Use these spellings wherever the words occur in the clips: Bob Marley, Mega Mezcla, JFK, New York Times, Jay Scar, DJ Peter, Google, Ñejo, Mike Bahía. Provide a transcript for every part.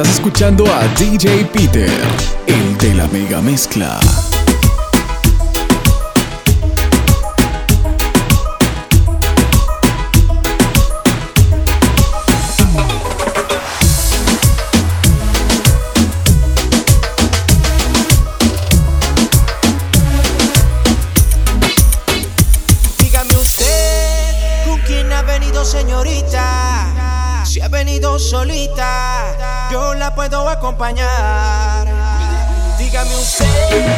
Estás escuchando a DJ Peter, el de la Mega Mezcla. Señorita, si ha venido solita, yo la puedo acompañar. Dígame usted,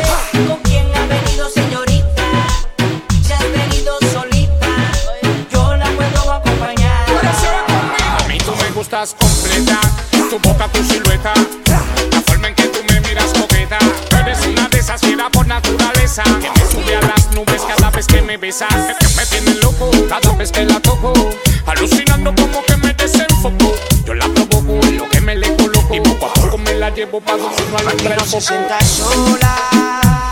¿con quién ha venido, señorita? Si ha venido solita, yo la puedo acompañar. A mí tú me gustas completa, tu boca, tu silueta, la forma en que tú me miras coqueta. Eres una de esas que da por naturaleza, que me sube a las nubes cada vez que me besas. Es que me tiene loco cada vez que la toco, alucinando como que me desenfoco. Yo la provoco en lo que me le coloco, y poco a poco me la llevo pa' dulcirme al hombre loco. Se sienta sola,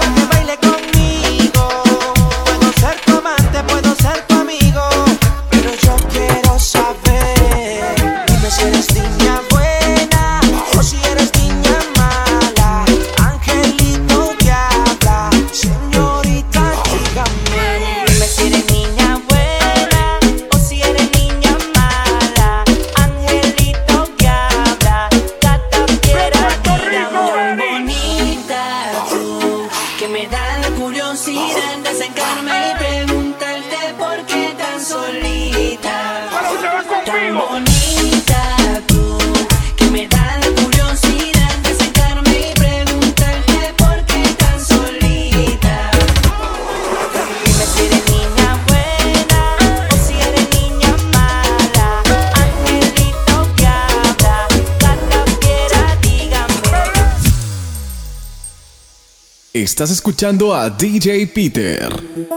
pa' que baile conmigo. Puedo ser tu amante, puedo ser tu amigo, pero yo quiero saber, dime si eres niña buena o si eres niña mala. Angelito, diabla, señorita, dígame, dime si eres niña buena, Estás escuchando a DJ Peter. Desde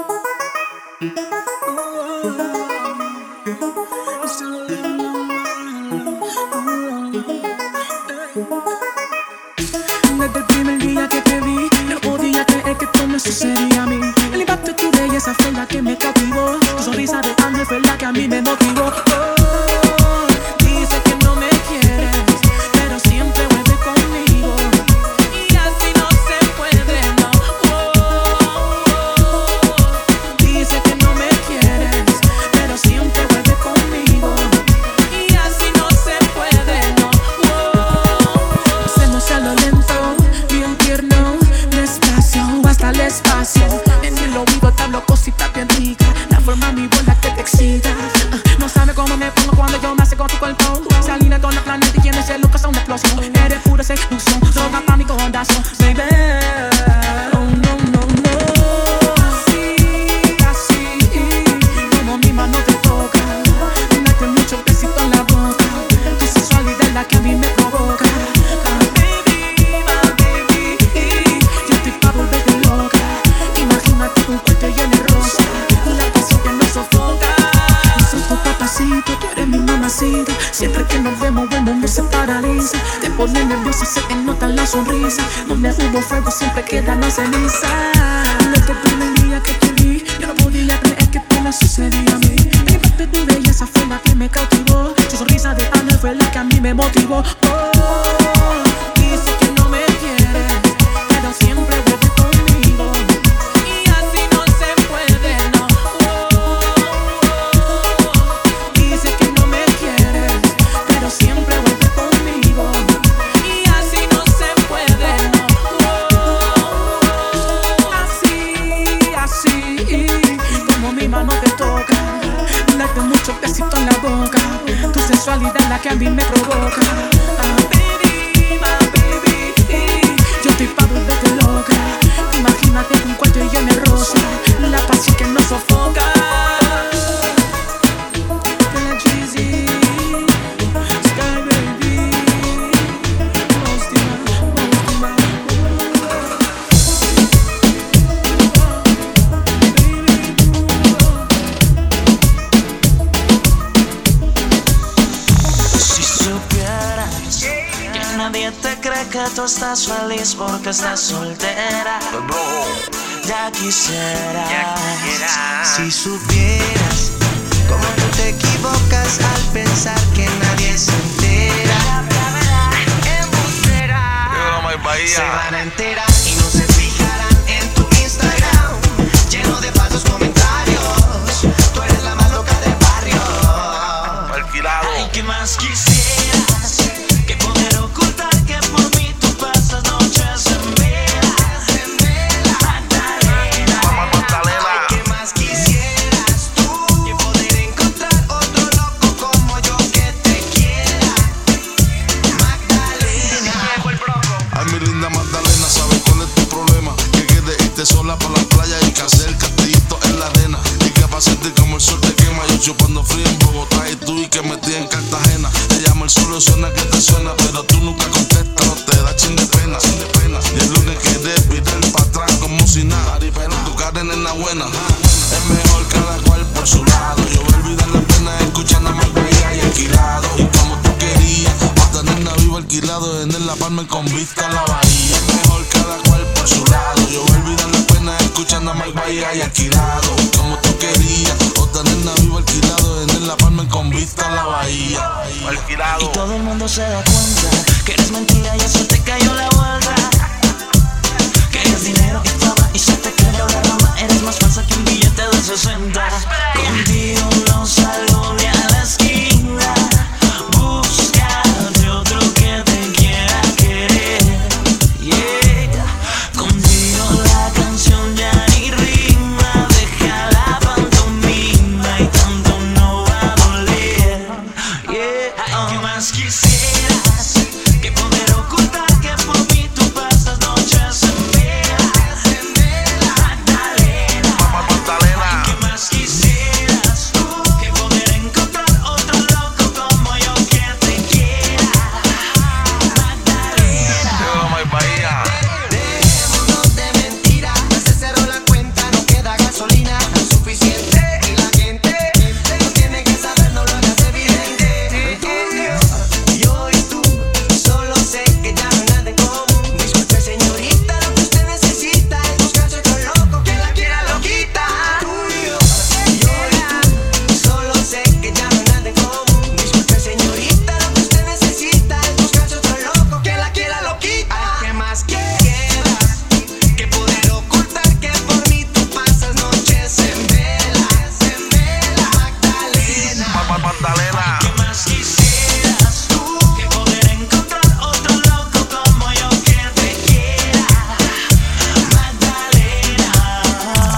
el primer día que te vi, no podía creer que tú me sucedía a mí. El impacto de tu belleza fue la que me cautivó. Tu sonrisa de ángel fue la que a mí me motivó. Siempre que nos vemos, bueno, no se paraliza. Te pone nervioso, se te nota la sonrisa. Donde hubo fuego siempre queda la ceniza. Desde el primer día que te vi, yo no podía creer que tú me sucedía a mí. El impacto de tu belleza fue la que me cautivó. Tu sonrisa de ángel fue la que a mí me motivó. Dice que no me quieres, pero siempre vuelve conmigo. Sensualidad la que a mí me provoca. Baby, my baby, yo estoy pa' volverte loca. Imagínate un cuarto y yo me rosa, la pasión que nos sofoca. Que tú estás feliz porque estás soltera. Ya quisieras. Si supieras cómo tú te equivocas al pensar que nadie se entera. En chupando frío en Bogotá y tú y que metí en Cartagena. Te llama el solo, suena que te suena, pero tú nunca contestas, no te da chin de pena. Y el lunes quieres virar para atrás como si nada. Tu cara en la buena, es mejor cada cual por su lado. Yo voy a olvidar la pena escuchando a Mike Bahía y alquilado. Y como tú querías, hasta nena vivo alquilado en el La Palma con vista a la bahía. Es mejor cada cual por su lado. Yo voy a olvidar la pena escuchando a Mike Bahía y alquilado. Y como tú querías, otra nena vivo alquilado en La Palma con vista a la bahía. Alquilado. Y todo el mundo se da cuenta que eres mentira y eso te cayó la bolsa. Que eres dinero y fama y se te cayó la rama. Eres más falsa que un billete de 60. Contigo no salgo ni a la esquina. Búscate otro que te quiera querer. Yeah. Contigo la canción ya ni rima. Deja la pantomima y tanto no va a doler. Yeah. Ay, ¿qué más quisieras? Que poder ocultar que por mí tú pasas noches en vela. Magdalena, Papá Magdalena. Ay, ¿qué más quisieras? Que poder encontrar otro loco como yo que te quiera. Magdalena. Yo, Mike Bahía. Dejémonos de mentiras, se cerró la cuenta, no queda gasolina suficiente. Y la gente no tiene que saber, no lo hagas evidente. Yo y tú, solo sé que ya no hay nada en común. Disculpe señorita, lo que usted necesita es buscarse otro loco, quien la quiera lo quita. Tú y yo y tú, solo sé que ya no hay nada en común. Disculpe señorita, lo que usted necesita es buscarse otro loco, quien la quiera lo quita. Ay, ¿qué más quieras? Que poder ocultar que por mí tú pasas noches en vela, Magdalena. Papá Magdalena. ¿Qué más quisieras tú? Que poder encontrar otro loco como yo que te quiera. Magdalena.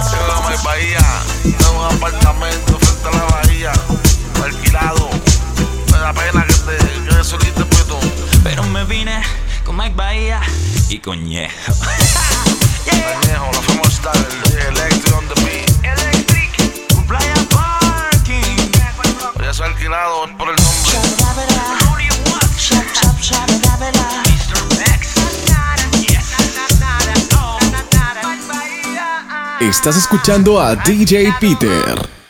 Se llama Mike Bahía. Tengo un apartamento frente a la bahía, alquilado. Me da pena que te quedes solito, puesto. Pero me vine con Mike Bahía y con Ñejo. Yeah. Ñejo, la fama está el electric on the beat. Electric, un playa parking. Voy a ser alquilado por el nombre. Estás escuchando a DJ Peter.